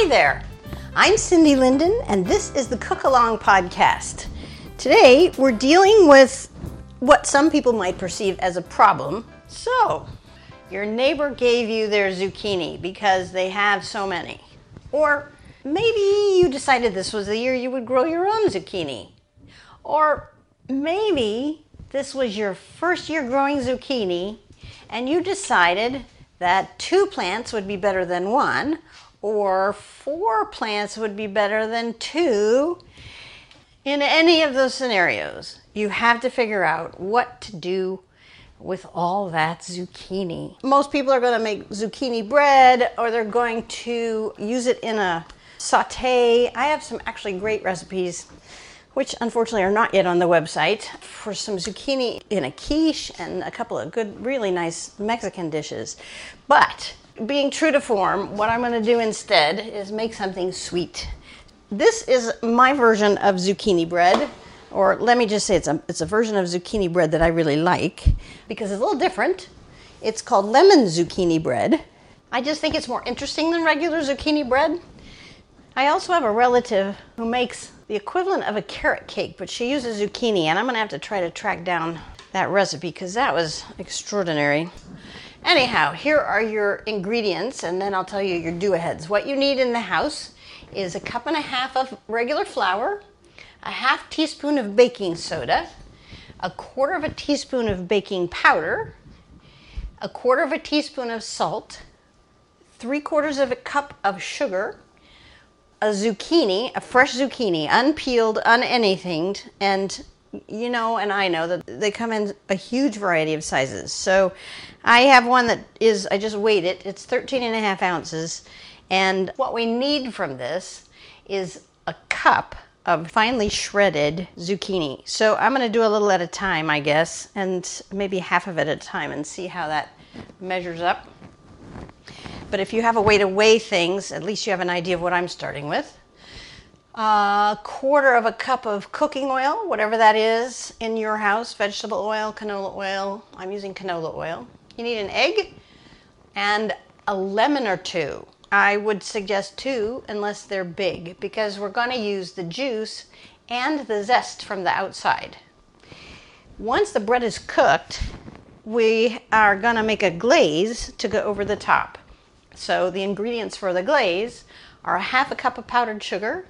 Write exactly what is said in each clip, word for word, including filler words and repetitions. Hi there, I'm Cindy Linden, and this is the Cook Along Podcast. Today, we're dealing with what some people might perceive as a problem. So, your neighbor gave you their zucchini because they have so many. Or maybe you decided this was the year you would grow your own zucchini. Or maybe this was your first year growing zucchini, and you decided that two plants would be better than one, or four plants would be better than two. In any of those scenarios, you have to figure out what to do with all that zucchini. Most people are going to make zucchini bread, or they're going to use it in a sauté. I have some actually great recipes, which unfortunately are not yet on the website, for some zucchini in a quiche and a couple of good, really nice Mexican dishes. But being true to form, what I'm going to do instead is make something sweet. This is my version of zucchini bread, or let me just say it's a, it's a version of zucchini bread that I really like because it's a little different. It's called lemon zucchini bread. I just think it's more interesting than regular zucchini bread. I also have a relative who makes the equivalent of a carrot cake, but she uses zucchini, and I'm going to have to try to track down that recipe because that was extraordinary. Anyhow, here are your ingredients, and then I'll tell you your do-aheads. What you need in the house is a cup and a half of regular flour, a half teaspoon of baking soda, a quarter of a teaspoon of baking powder, a quarter of a teaspoon of salt, three quarters of a cup of sugar, a zucchini, a fresh zucchini, unpeeled, unanythinged, and you know, and I know that they come in a huge variety of sizes. So I have one that is, I just weighed it, it's thirteen and a half ounces. And what we need from this is a cup of finely shredded zucchini. So I'm going to do a little at a time, I guess, and maybe half of it at a time and see how that measures up. But if you have a way to weigh things, at least you have an idea of what I'm starting with. A quarter of a cup of cooking oil, whatever that is in your house, vegetable oil, canola oil. I'm using canola oil. You need an egg and a lemon or two. I would suggest two unless they're big, because we're going to use the juice and the zest from the outside. Once the bread is cooked, we are going to make a glaze to go over the top. So the ingredients for the glaze are a half a cup of powdered sugar,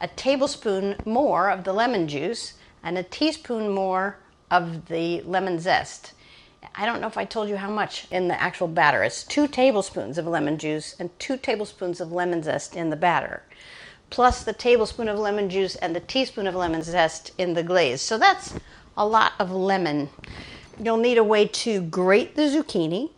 a tablespoon more of the lemon juice, and a teaspoon more of the lemon zest. I don't know if I told you how much in the actual batter. It's two tablespoons of lemon juice and two tablespoons of lemon zest in the batter, plus the tablespoon of lemon juice and the teaspoon of lemon zest in the glaze. So that's a lot of lemon. You'll need a way to grate the zucchini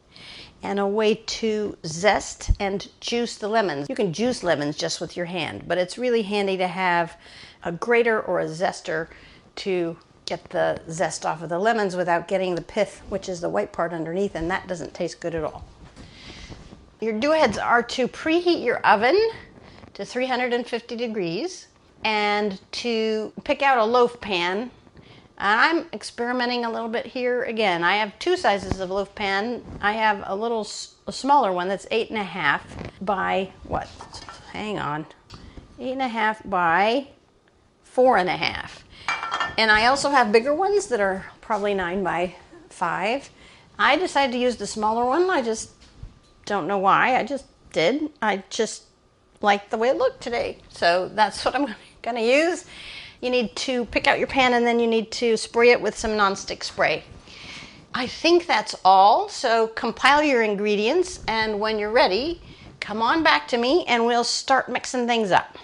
and a way to zest and juice the lemons. You can juice lemons just with your hand, but it's really handy to have a grater or a zester to get the zest off of the lemons without getting the pith, which is the white part underneath, and that doesn't taste good at all. Your do-aheads are to preheat your oven to three hundred fifty degrees and to pick out a loaf pan. I'm experimenting a little bit here again. I have two sizes of loaf pan. I have a little a smaller one that's eight and a half by what? Hang on, eight and a half by four and a half. And I also have bigger ones that are probably nine by five. I decided to use the smaller one. I just don't know why. I just did. I just liked the way it looked today. So that's what I'm going to use. You need to pick out your pan, and then you need to spray it with some nonstick spray. I think that's all. So compile your ingredients, and when you're ready, come on back to me and we'll start mixing things up.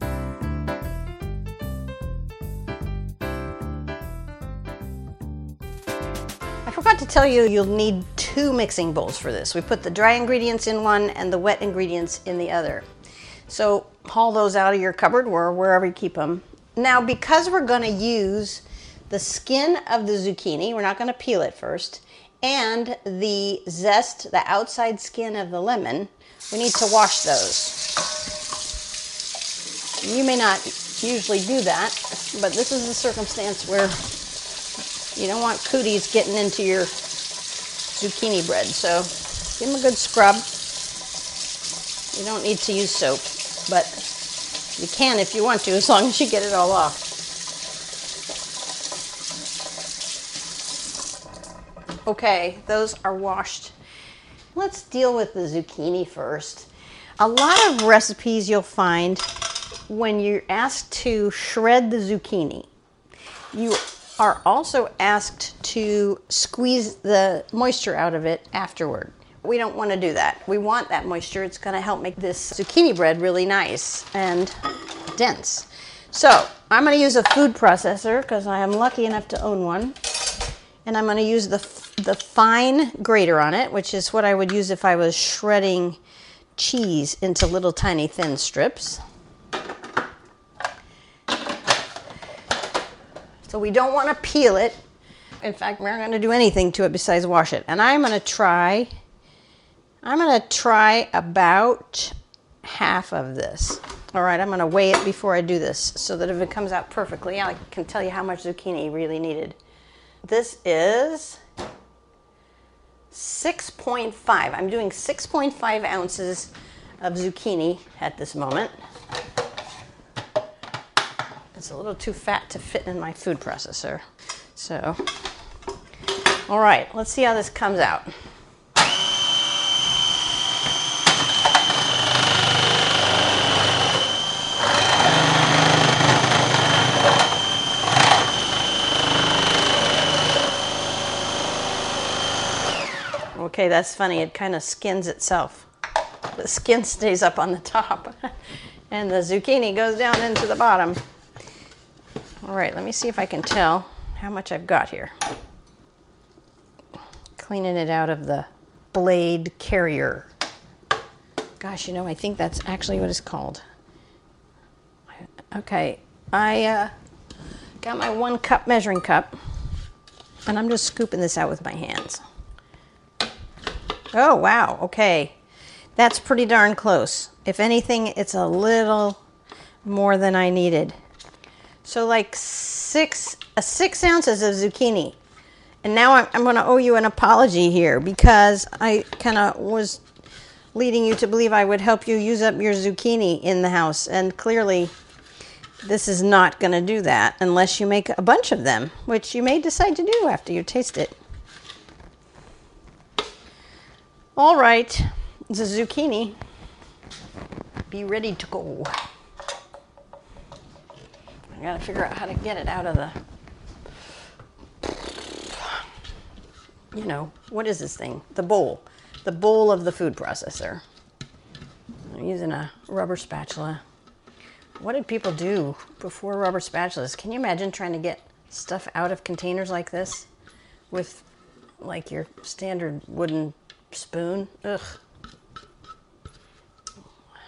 I forgot to tell you, you'll need two mixing bowls for this. We put the dry ingredients in one and the wet ingredients in the other. So haul those out of your cupboard or wherever you keep them. Now, because we're going to use the skin of the zucchini, we're not going to peel it first, and the zest, the outside skin of the lemon, we need to wash those. You may not usually do that, but this is a circumstance where you don't want cooties getting into your zucchini bread, so give them a good scrub. You don't need to use soap. but you can if you want to, as long as you get it all off. Okay, those are washed. Let's deal with the zucchini first. A lot of recipes you'll find when you're asked to shred the zucchini, you are also asked to squeeze the moisture out of it afterward. We don't want to do that. We want that moisture. It's going to help make this zucchini bread really nice and dense. So I'm going to use a food processor because I am lucky enough to own one. And I'm going to use the, the fine grater on it, which is what I would use if I was shredding cheese into little tiny thin strips. So we don't want to peel it. In fact, we're not going to do anything to it besides wash it. And I'm going to try, I'm going to try about half of this. All right, I'm going to weigh it before I do this so that if it comes out perfectly, I can tell you how much zucchini really needed. This is six point five. I'm doing six point five ounces of zucchini at this moment. It's a little too fat to fit in my food processor. So, all right, let's see how this comes out. Okay, that's funny. It kind of skins itself. The skin stays up on the top and the zucchini goes down into the bottom. All right, let me see if I can tell how much I've got here. Cleaning it out of the blade carrier. Gosh, you know, I think that's actually what it's called. Okay, I uh, got my one cup measuring cup and I'm just scooping this out with my hands. Oh, wow. Okay. That's pretty darn close. If anything, it's a little more than I needed. So like six, uh, six ounces of zucchini. And now I'm, I'm going to owe you an apology here because I kind of was leading you to believe I would help you use up your zucchini in the house. And clearly this is not going to do that unless you make a bunch of them, which you may decide to do after you taste it. All right, the zucchini, be ready to go. I gotta figure out how to get it out of the, you know, what is this thing? The bowl, the bowl of the food processor. I'm using a rubber spatula. What did people do before rubber spatulas? Can you imagine trying to get stuff out of containers like this with like your standard wooden spoon? Ugh.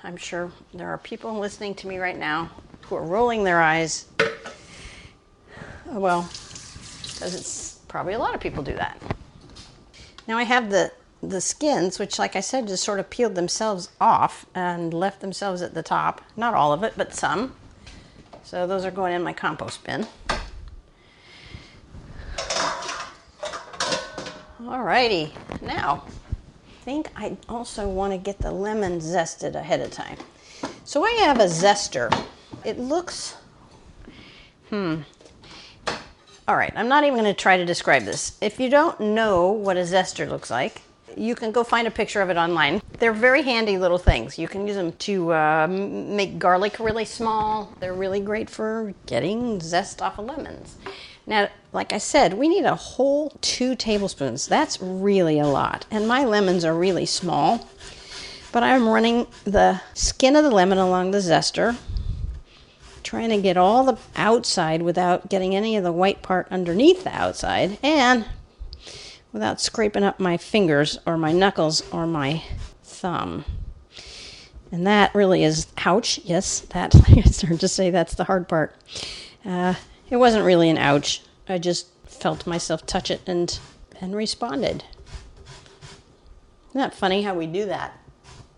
I'm sure there are people listening to me right now who are rolling their eyes. Well, because it's probably a lot of people do that. Now I have the, the skins, which like I said, just sort of peeled themselves off and left themselves at the top. Not all of it, but some. So those are going in my compost bin. Alrighty, now I think I also want to get the lemon zested ahead of time. So I have a zester. It looks, hmm. All right, I'm not even going to try to describe this. If you don't know what a zester looks like, you can go find a picture of it online. They're very handy little things. You can use them to uh, make garlic really small. They're really great for getting zest off of lemons. Now, like I said, we need a whole two tablespoons. That's really a lot. And my lemons are really small, but I'm running the skin of the lemon along the zester, trying to get all the outside without getting any of the white part underneath the outside and without scraping up my fingers or my knuckles or my thumb. And that really is, ouch, yes, that, I started to say that's the hard part. Uh, It wasn't really an ouch. I just felt myself touch it and and responded. Isn't that funny how we do that?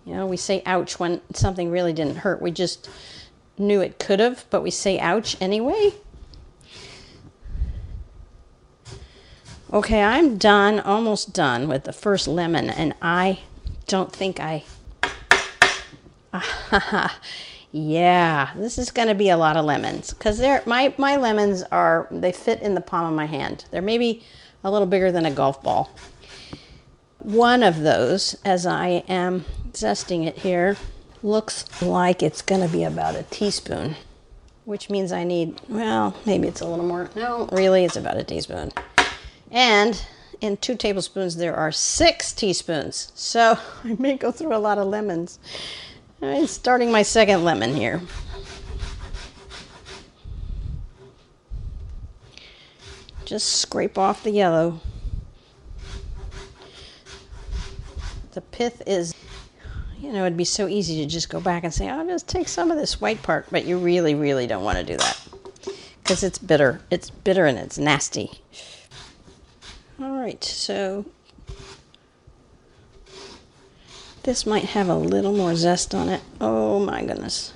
You know, we say ouch when something really didn't hurt. We just knew it could have, but we say ouch anyway. Okay, I'm done, almost done with the first lemon, and I don't think I... Yeah, this is going to be a lot of lemons because they're my, my lemons are, they fit in the palm of my hand. They're maybe a little bigger than a golf ball. One of those, as I am zesting it here, looks like it's going to be about a teaspoon, which means I need, well, maybe it's a little more. No, really, it's about a teaspoon. And in two tablespoons, there are six teaspoons. So I may go through a lot of lemons. I'm starting my second lemon here. Just scrape off the yellow. The pith is, you know, it'd be so easy to just go back and say, I'll just take some of this white part, but you really, really don't want to do that because it's bitter. It's bitter and it's nasty. All right, so this might have a little more zest on it. Oh my goodness.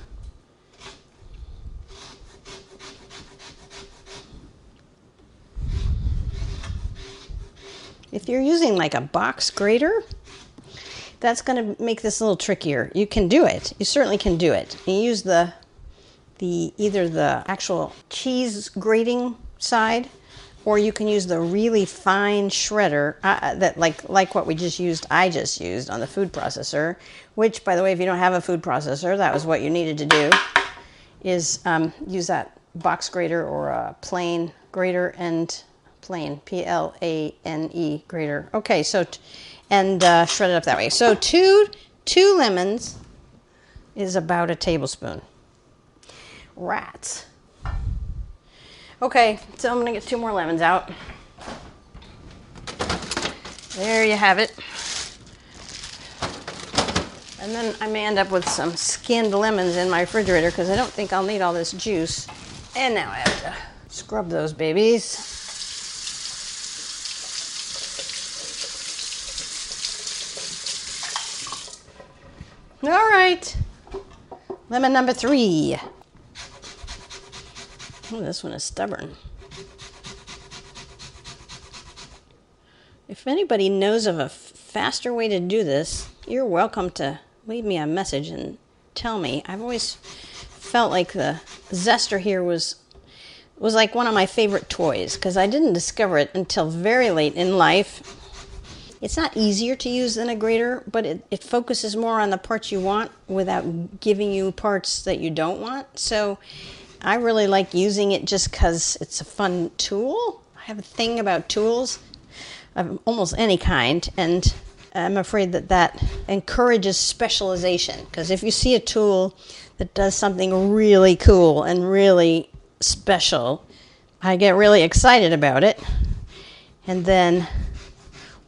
If you're using like a box grater, that's going to make this a little trickier. You can do it. You certainly can do it. You use the the either the actual cheese grating side, or you can use the really fine shredder uh, that like like what we just used, I just used on the food processor, which, by the way, if you don't have a food processor, that was what you needed to do, is um, use that box grater or a plane grater and plane, P L A N E grater. Okay, so, t- and uh, shred it up that way. So two, two lemons is about a tablespoon. Rats. Okay, so I'm gonna get two more lemons out. There you have it. And then I may end up with some skinned lemons in my refrigerator because I don't think I'll need all this juice. And now I have to scrub those babies. All right, lemon number three. Oh, this one is stubborn. If anybody knows of a f- faster way to do this, you're welcome to leave me a message and tell me. I've always felt like the zester here was was like one of my favorite toys because I didn't discover it until very late in life. It's not easier to use than a grater, but it, it focuses more on the parts you want without giving you parts that you don't want. So I really like using it just because it's a fun tool. I have a thing about tools of almost any kind, and I'm afraid that that encourages specialization, because if you see a tool that does something really cool and really special, I get really excited about it, and then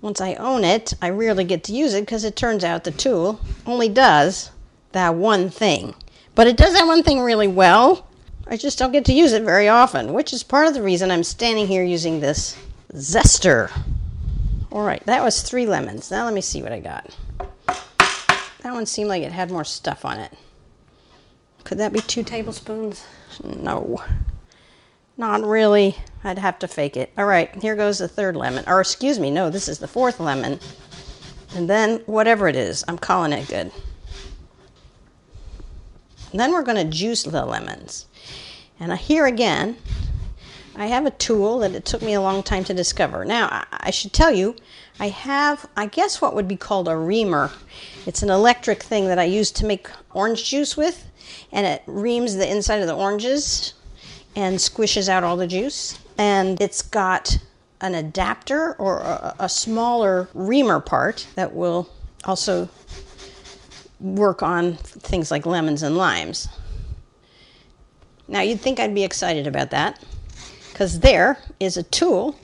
once I own it, I rarely get to use it because it turns out the tool only does that one thing. But it does that one thing really well. I just don't get to use it very often, which is part of the reason I'm standing here using this zester. All right, that was three lemons. Now let me see what I got. That one seemed like it had more stuff on it. Could that be two tablespoons? No, not really. I'd have to fake it. All right, here goes the third lemon. Or excuse me, no, this is the fourth lemon. And then whatever it is, I'm calling it good. And then we're going to juice the lemons. And here again, I have a tool that it took me a long time to discover. Now, I should tell you, I have, I guess, what would be called a reamer. It's an electric thing that I use to make orange juice with, and it reams the inside of the oranges and squishes out all the juice. And it's got an adapter or a, a smaller reamer part that will also work on things like lemons and limes. Now, you'd think I'd be excited about that, because there is a tool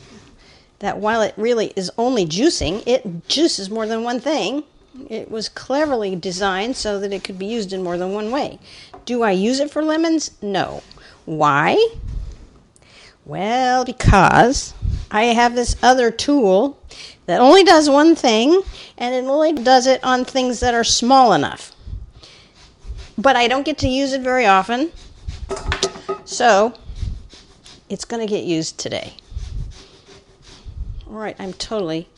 that, while it really is only juicing, it juices more than one thing. It was cleverly designed so that it could be used in more than one way. Do I use it for lemons? No. Why? Well, because I have this other tool that only does one thing, and it only does it on things that are small enough. But I don't get to use it very often. So, it's going to get used today. All right, I'm totally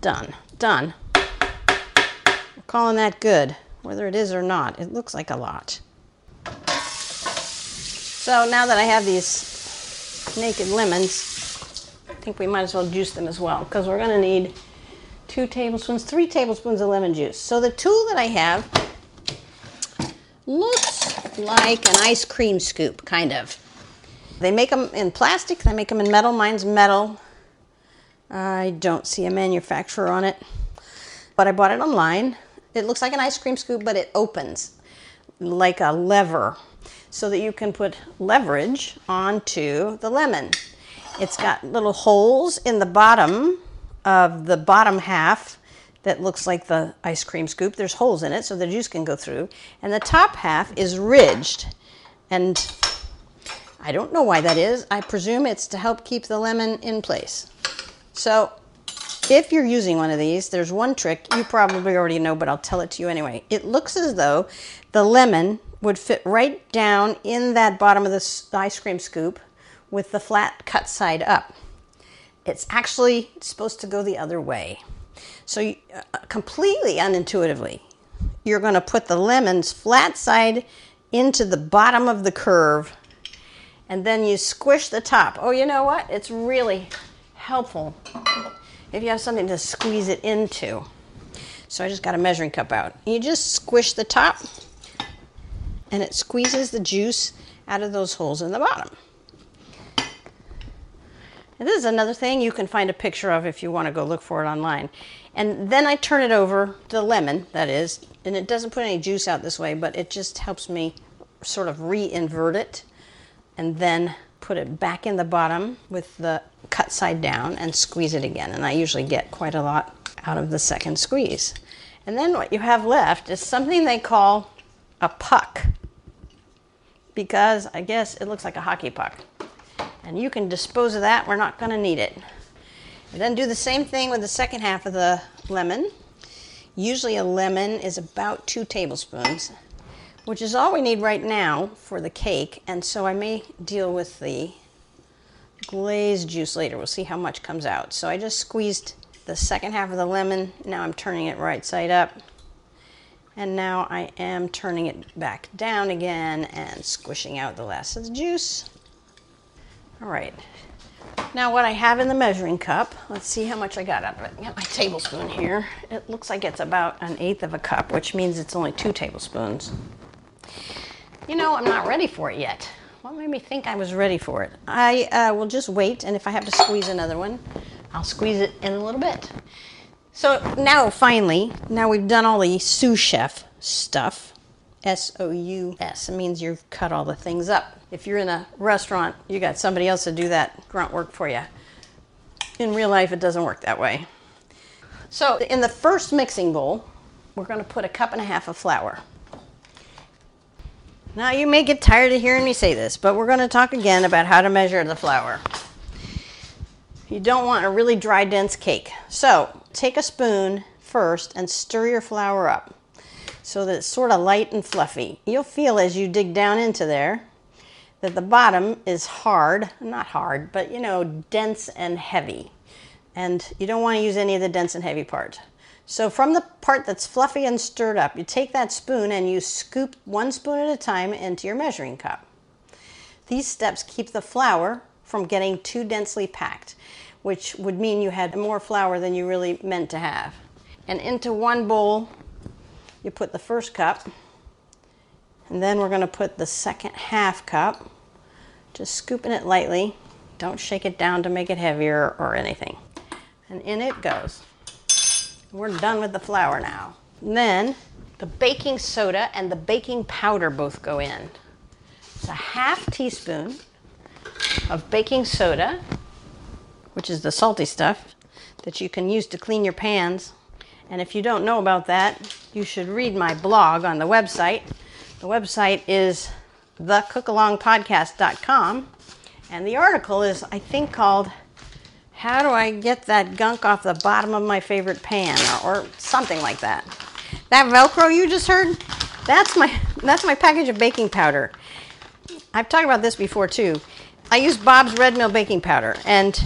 done. Done. We're calling that good. whether it is or not. It looks like a lot. So now that I have these naked lemons, I think we might as well juice them as well, because we're going to need two tablespoons, three tablespoons of lemon juice. So the tool that I have looks like an ice cream scoop, kind of. They make them in plastic, they make them in metal. Mine's metal. I don't see a manufacturer on it, but I bought it online. It looks like an ice cream scoop, but it opens like a lever so that you can put leverage onto the lemon. It's got little holes in the bottom of the bottom half that looks like the ice cream scoop. There's holes in it so the juice can go through. And the top half is ridged. And I don't know why that is. I presume it's to help keep the lemon in place. So if you're using one of these, there's one trick you probably already know, but I'll tell it to you anyway. It looks as though the lemon would fit right down in that bottom of the ice cream scoop with the flat cut side up. It's actually supposed to go the other way. So you, uh, completely unintuitively, you're going to put the lemon's flat side into the bottom of the curve, and then you squish the top. Oh, you know what? It's really helpful if you have something to squeeze it into. So I just got a measuring cup out. You just squish the top and it squeezes the juice out of those holes in the bottom. And this is another thing you can find a picture of if you want to go look for it online. And then I turn it over, the lemon that is, and it doesn't put any juice out this way, but it just helps me sort of re-invert it and then put it back in the bottom with the cut side down and squeeze it again. And I usually get quite a lot out of the second squeeze. And then what you have left is something they call a puck, because I guess it looks like a hockey puck. And you can dispose of that. We're not going to need it. And then do the same thing with the second half of the lemon. Usually a lemon is about two tablespoons, which is all we need right now for the cake. And so I may deal with the glazed juice later. We'll see how much comes out. So I just squeezed the second half of the lemon. Now I'm turning it right side up. And now I am turning it back down again and squishing out the last of the juice. All right, now what I have in the measuring cup, let's see how much I got out of it. I got my tablespoon here. It looks like it's about an eighth of a cup, which means it's only two tablespoons. You know, I'm not ready for it yet. What made me think I was ready for it? I uh, will just wait, and if I have to squeeze another one, I'll squeeze it in a little bit. So now, finally, now we've done all the sous chef stuff. S O U S. It means you've cut all the things up. If you're in a restaurant, you got somebody else to do that grunt work for you. In real life, it doesn't work that way. So in the first mixing bowl, we're going to put a cup and a half of flour. Now you may get tired of hearing me say this, but we're going to talk again about how to measure the flour. You don't want a really dry, dense cake. So take a spoon first and stir your flour up, so that it's sort of light and fluffy. You'll feel as you dig down into there that the bottom is hard, not hard, but you know, dense and heavy. And you don't want to use any of the dense and heavy part. So from the part that's fluffy and stirred up, you take that spoon and you scoop one spoon at a time into your measuring cup. These steps keep the flour from getting too densely packed, which would mean you had more flour than you really meant to have. And into one bowl, you put the first cup, and then we're going to put the second half cup, just scooping it lightly. Don't shake it down to make it heavier or anything. And in it goes. We're done with the flour now. And then the baking soda and the baking powder both go in. It's a half teaspoon of baking soda, which is the salty stuff that you can use to clean your pans. And if you don't know about that, you should read my blog on the website. The website is the cook along podcast dot com. And the article is, I think, called How Do I Get That Gunk Off the Bottom of My Favorite Pan? Or, or something like that. That Velcro you just heard, that's my, that's my package of baking powder. I've talked about this before, too. I use Bob's Red Mill baking powder. And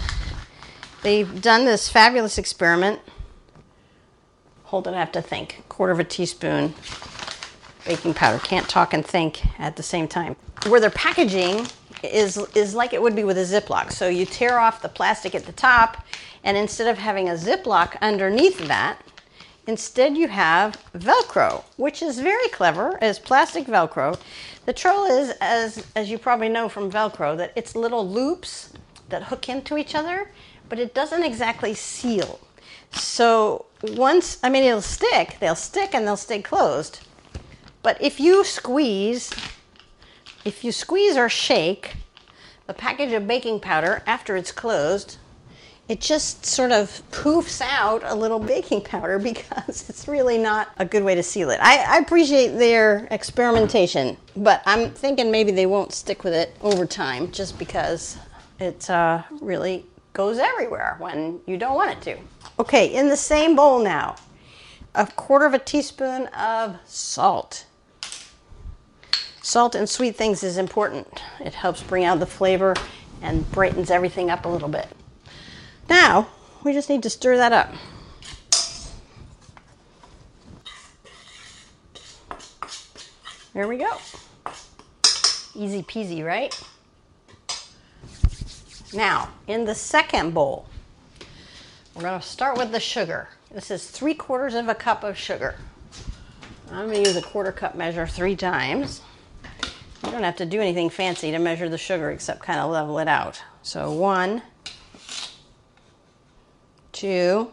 they've done this fabulous experiment. Hold it, I have to think. Quarter of a teaspoon baking powder. Can't talk and think at the same time. Where their packaging is is like it would be with a Ziploc. So you tear off the plastic at the top, and instead of having a Ziploc underneath that, instead you have Velcro, which is very clever, as plastic Velcro. The trouble is, as, as you probably know from Velcro, that it's little loops that hook into each other, but it doesn't exactly seal. So once, I mean, it'll stick, they'll stick and they'll stay closed. But if you squeeze, if you squeeze or shake the package of baking powder after it's closed, it just sort of poofs out a little baking powder because it's really not a good way to seal it. I, I appreciate their experimentation, but I'm thinking maybe they won't stick with it over time just because it uh, really goes everywhere when you don't want it to. Okay, in the same bowl now, a quarter of a teaspoon of salt. Salt in sweet things is important. It helps bring out the flavor and brightens everything up a little bit. Now, we just need to stir that up. There we go. Easy peasy, right? Now, in the second bowl, we're going to start with the sugar. This is three quarters of a cup of sugar. I'm going to use a quarter cup measure three times. You don't have to do anything fancy to measure the sugar except kind of level it out. So one, two,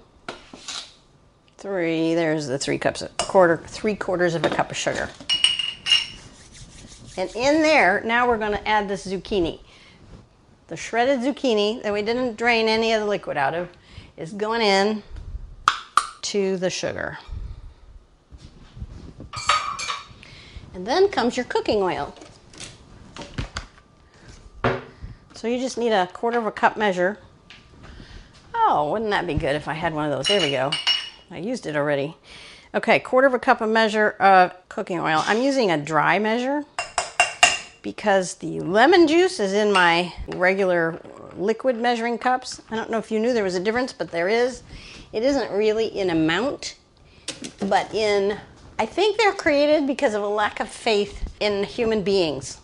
three, there's the three cups, of quarter, three quarters of a cup of sugar. And in there, now we're gonna add this zucchini. The shredded zucchini that we didn't drain any of the liquid out of is going in to the sugar. And then comes your cooking oil. So you just need a quarter of a cup measure. Oh, wouldn't that be good if I had one of those? There we go. I used it already. Okay, quarter of a cup of measure of cooking oil. I'm using a dry measure because the lemon juice is in my regular liquid measuring cups. I don't know if you knew there was a difference, but there is. It isn't really in amount, but in, I think they're created because of a lack of faith in human beings.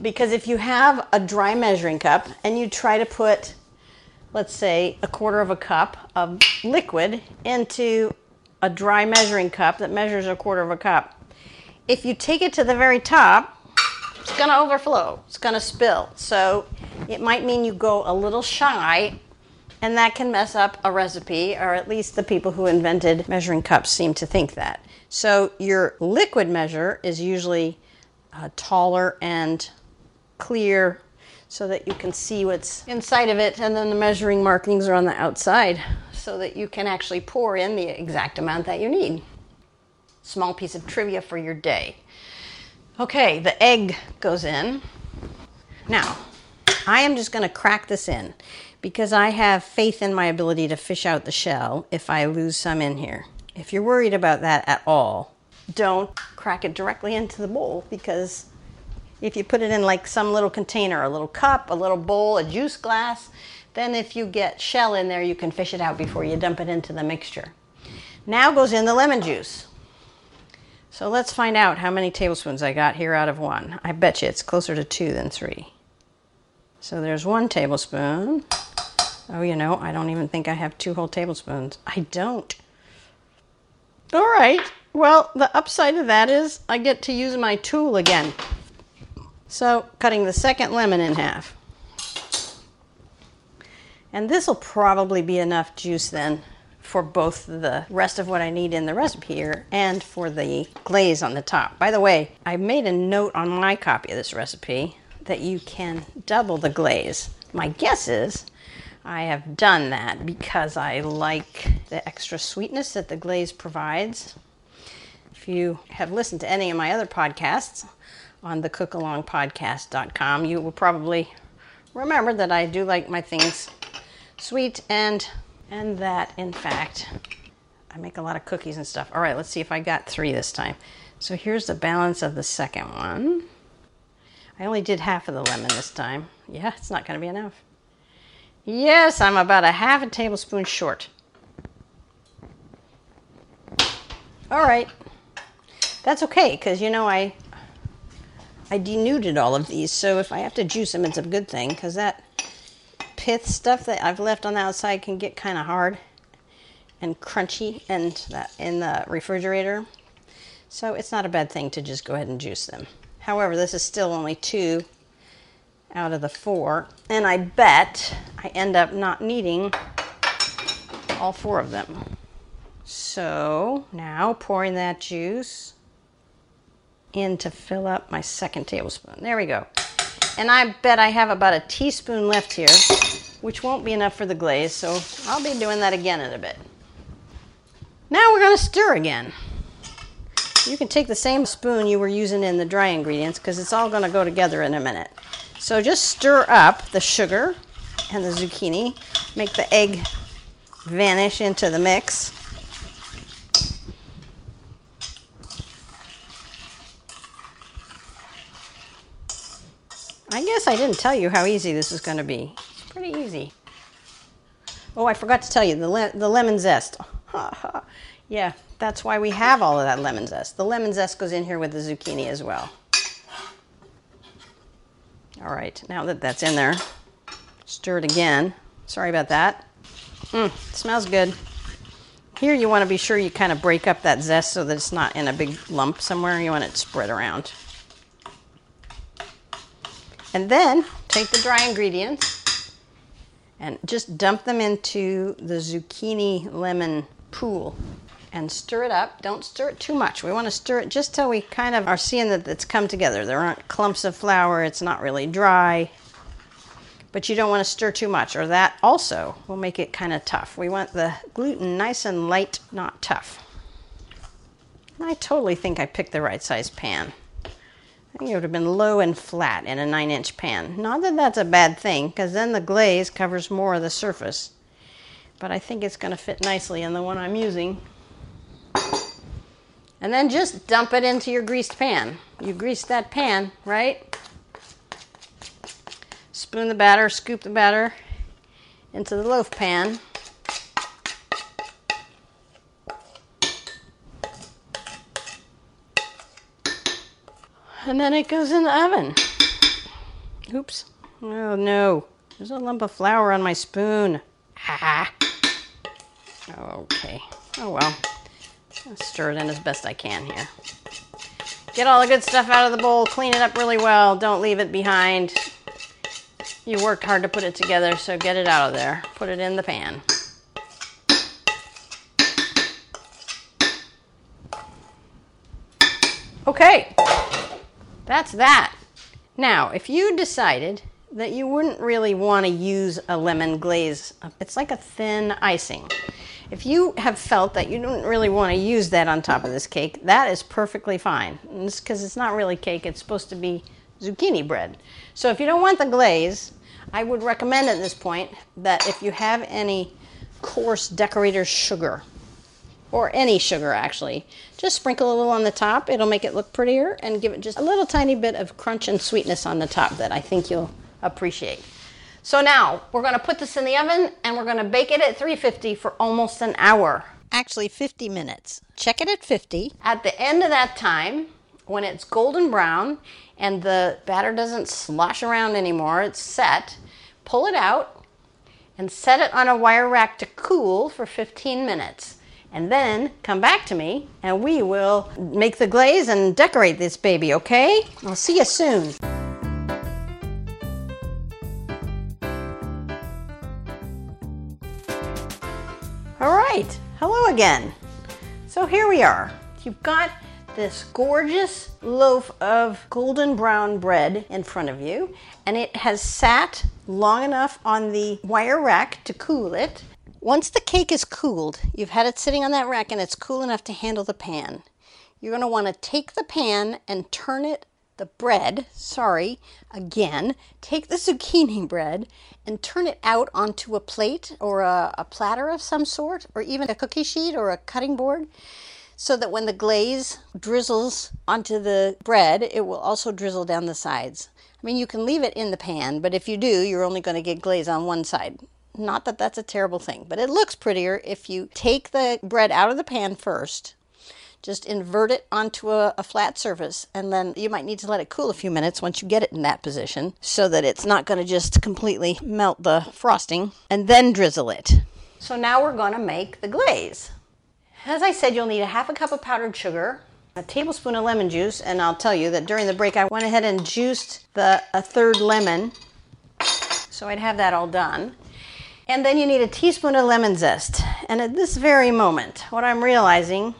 Because if you have a dry measuring cup and you try to put, let's say, a quarter of a cup of liquid into a dry measuring cup that measures a quarter of a cup. If you take it to the very top, it's gonna overflow, it's gonna spill. So it might mean you go a little shy, and that can mess up a recipe, or at least the people who invented measuring cups seem to think that. So your liquid measure is usually uh, taller and clear, so that you can see what's inside of it, and then the measuring markings are on the outside so that you can actually pour in the exact amount that you need. Small piece of trivia for your day. Okay, the egg goes in. Now, I am just gonna crack this in because I have faith in my ability to fish out the shell if I lose some in here. If you're worried about that at all, don't crack it directly into the bowl, because if you put it in like some little container, a little cup, a little bowl, a juice glass, then if you get shell in there, you can fish it out before you dump it into the mixture. Now goes in the lemon juice. So let's find out how many tablespoons I got here out of one. I bet you it's closer to two than three. So there's one tablespoon. Oh, you know, I don't even think I have two whole tablespoons. I don't. All right. Well, the upside of that is I get to use my tool again. So, cutting the second lemon in half. And this will probably be enough juice then for both the rest of what I need in the recipe here and for the glaze on the top. By the way, I made a note on my copy of this recipe that you can double the glaze. My guess is I have done that because I like the extra sweetness that the glaze provides. If you have listened to any of my other podcasts, on the cook along podcast dot com, you will probably remember that I do like my things sweet, and and that, in fact, I make a lot of cookies and stuff. All right, let's see if I got three this time. So here's the balance of the second one. I only did half of the lemon this time. Yeah, it's not going to be enough. Yes, I'm about a half a tablespoon short. All right. that's okay, because, you know, I I denuded all of these, so if I have to juice them, it's a good thing, because that pith stuff that I've left on the outside can get kind of hard and crunchy and that in the refrigerator, so it's not a bad thing to just go ahead and juice them. However, this is still only two out of the four, and I bet I end up not needing all four of them. So now pouring that juice in to fill up my second tablespoon. There we go. And I bet I have about a teaspoon left here, which won't be enough for the glaze, so I'll be doing that again in a bit. Now we're going to stir again. You can take the same spoon you were using in the dry ingredients, because it's all going to go together in a minute. So just stir up the sugar and the zucchini, make the egg vanish into the mix. I guess I didn't tell you how easy this is going to be. It's pretty easy. Oh, I forgot to tell you, the, le the lemon zest. Yeah, that's why we have all of that lemon zest. The lemon zest goes in here with the zucchini as well. All right, now that that's in there, stir it again. Sorry about that. Mmm, smells good. Here you want to be sure you kind of break up that zest so that it's not in a big lump somewhere. You want it spread around. And then take the dry ingredients and just dump them into the zucchini lemon pool and stir it up. Don't stir it too much. We want to stir it just till we kind of are seeing that it's come together. There aren't clumps of flour. It's not really dry, but you don't want to stir too much, or that also will make it kind of tough. We want the gluten nice and light, not tough. And I totally think I picked the right size pan. I think it would have been low and flat in a nine inch pan. Not that that's a bad thing, because then the glaze covers more of the surface. But I think it's going to fit nicely in the one I'm using. And then just dump it into your greased pan. You greased that pan, right? Spoon the batter, scoop the batter into the loaf pan. And then it goes in the oven. Oops. Oh no. There's a lump of flour on my spoon. Ha ha. Okay. Oh well. I'll stir it in as best I can here. Get all the good stuff out of the bowl. Clean it up really well. Don't leave it behind. You worked hard to put it together, so get it out of there. Put it in the pan. Okay. That's that. Now, if you decided that you wouldn't really want to use a lemon glaze, it's like a thin icing. If you have felt that you don't really want to use that on top of this cake, that is perfectly fine. And it's because it's not really cake, it's supposed to be zucchini bread. So if you don't want the glaze, I would recommend at this point that if you have any coarse decorator sugar, or any sugar actually, just sprinkle a little on the top. It'll make it look prettier and give it just a little tiny bit of crunch and sweetness on the top that I think you'll appreciate. So now we're gonna put this in the oven and we're gonna bake it at three fifty for almost an hour. Actually fifty minutes. Check it at fifty. At the end of that time, when it's golden brown and the batter doesn't slosh around anymore, it's set, pull it out and set it on a wire rack to cool for fifteen minutes. And then come back to me and we will make the glaze and decorate this baby, okay? I'll see you soon. All right, hello again. So here we are. You've got this gorgeous loaf of golden brown bread in front of you, and it has sat long enough on the wire rack to cool it. Once the cake is cooled, you've had it sitting on that rack and it's cool enough to handle the pan, you're going to want to take the pan and turn it, the bread, sorry, again, take the zucchini bread and turn it out onto a plate or a, a platter of some sort, or even a cookie sheet or a cutting board, so that when the glaze drizzles onto the bread, it will also drizzle down the sides. I mean, you can leave it in the pan, but if you do, you're only going to get glaze on one side. Not that that's a terrible thing, but it looks prettier if you take the bread out of the pan first, Just invert it onto a, a flat surface, and then you might need to let it cool a few minutes once you get it in that position so that it's not going to just completely melt the frosting, and then drizzle it. So now we're going to make the glaze. As I said, you'll need a half a cup of powdered sugar, a tablespoon of lemon juice, and I'll tell you that during the break I went ahead and juiced the a third lemon, so I'd have that all done. And then you need a teaspoon of lemon zest. And at this very moment, what I'm realizing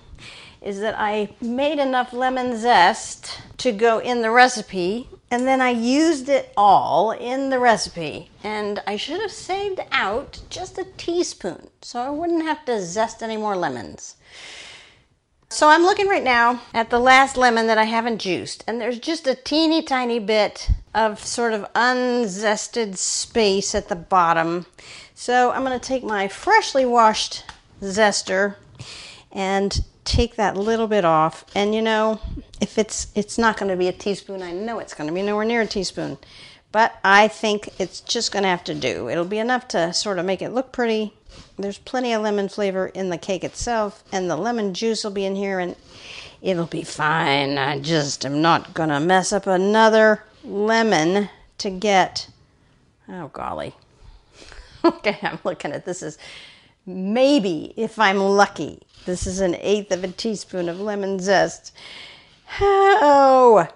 is that I made enough lemon zest to go in the recipe, and then I used it all in the recipe. And I should have saved out just a teaspoon, so I wouldn't have to zest any more lemons. So I'm looking right now at the last lemon that I haven't juiced, and there's just a teeny tiny bit of sort of unzested space at the bottom. So I'm gonna take my freshly washed zester and take that little bit off. And you know, if it's it's not going to be a teaspoon, I know it's going to be nowhere near a teaspoon, but I think it's just going to have to do. It'll be enough to sort of make it look pretty. There's plenty of lemon flavor in the cake itself, and the lemon juice will be in here, and it'll be fine. I just am not going to mess up another lemon to get, oh golly. Okay, I'm looking at this as maybe, if I'm lucky, this is an eighth of a teaspoon of lemon zest. Oh,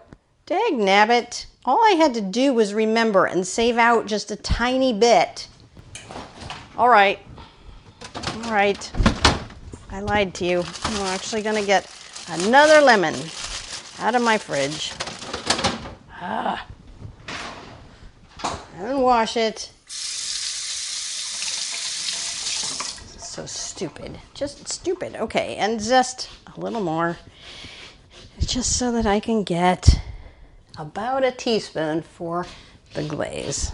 dag nabbit. All I had to do was remember and save out just a tiny bit. All right. All right. I lied to you. I'm actually going to get another lemon out of my fridge. Ah. And wash it. So stupid, just stupid. Okay, and zest a little more, just so that I can get about a teaspoon for the glaze.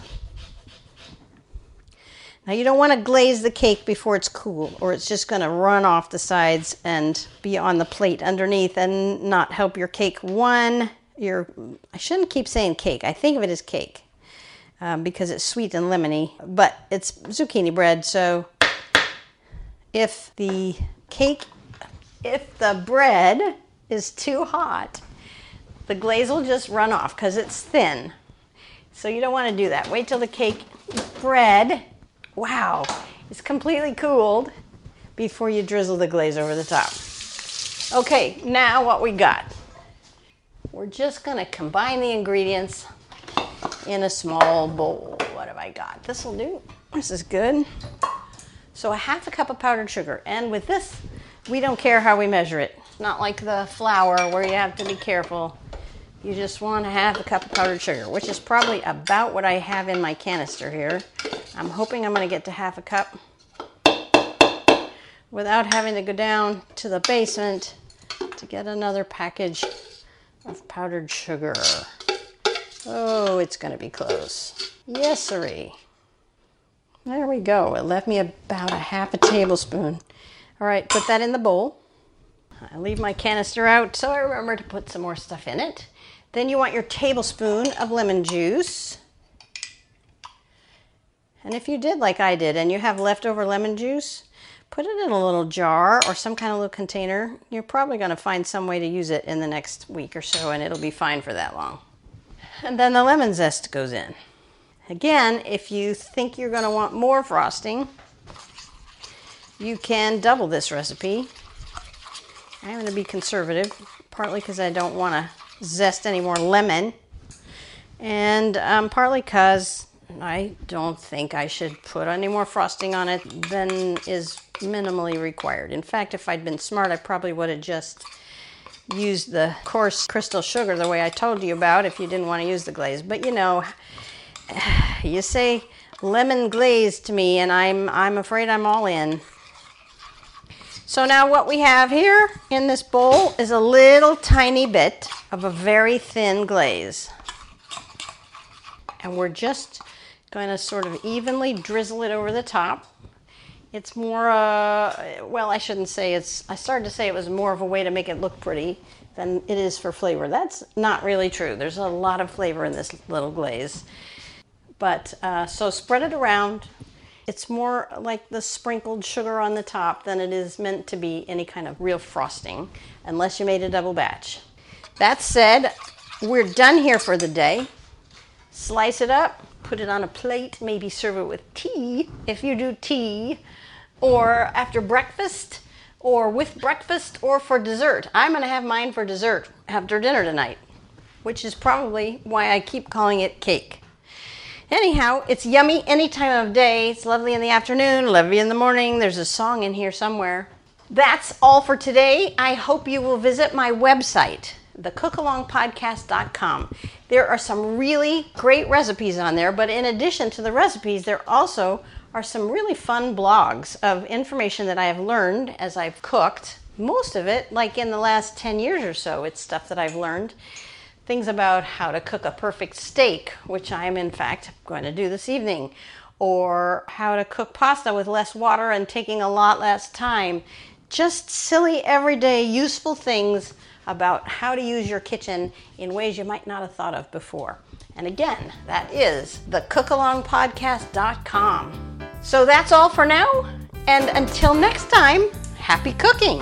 Now you don't want to glaze the cake before it's cool, or it's just gonna run off the sides and be on the plate underneath and not help your cake one, your, I shouldn't keep saying cake, I think of it as cake, um, because it's sweet and lemony, but it's zucchini bread, so if the cake, if the bread is too hot, the glaze will just run off because it's thin. So you don't want to do that. Wait till the cake bread, wow, it's completely cooled before you drizzle the glaze over the top. Okay, now what we got. We're just gonna combine the ingredients in a small bowl. What have I got? This will do. This is good. So a half a cup of powdered sugar. And with this, we don't care how we measure it. It's not like the flour where you have to be careful. You just want a half a cup of powdered sugar, which is probably about what I have in my canister here. I'm hoping I'm gonna get to half a cup without having to go down to the basement to get another package of powdered sugar. Oh, it's gonna be close. Yes, siree. There we go. It left me about a half a tablespoon. All right, put that in the bowl. I leave my canister out so I remember to put some more stuff in it. Then you want your tablespoon of lemon juice. And if you did like I did and you have leftover lemon juice, put it in a little jar or some kind of little container. You're probably going to find some way to use it in the next week or so, and it'll be fine for that long. And then the lemon zest goes in. Again, if you think you're going to want more frosting, you can double this recipe. I'm going to be conservative, partly because I don't want to zest any more lemon, and um, partly because I don't think I should put any more frosting on it than is minimally required. In fact, if I'd been smart, I probably would have just used the coarse crystal sugar the way I told you about if you didn't want to use the glaze, but you know, you say lemon glaze to me, and I'm I'm afraid I'm all in. So now what we have here in this bowl is a little tiny bit of a very thin glaze. And we're just going to sort of evenly drizzle it over the top. It's more, uh, well, I shouldn't say it's, I started to say it was more of a way to make it look pretty than it is for flavor. That's not really true. There's a lot of flavor in this little glaze. But uh, so spread it around It's more like the sprinkled sugar on the top than it is meant to be any kind of real frosting, unless you made a double batch. That said, we're done here for the day. Slice it up, put it on a plate, maybe serve it with tea, if you do tea, or after breakfast, or with breakfast, or for dessert. I'm going to have mine for dessert after dinner tonight, which is probably why I keep calling it cake. Anyhow, it's yummy any time of day. It's lovely in the afternoon, lovely in the morning. There's a song in here somewhere. That's all for today. I hope you will visit my website, the cook along podcast dot com. There are some really great recipes on there, but in addition to the recipes, there also are some really fun blogs of information that I have learned as I've cooked. Most of it, like in the last ten years or so, it's stuff that I've learned. Things about how to cook a perfect steak, which I am in fact going to do this evening, or how to cook pasta with less water and taking a lot less time. Just silly, everyday, useful things about how to use your kitchen in ways you might not have thought of before. And again, that is the cook along podcast dot com. So that's all for now, and until next time, happy cooking!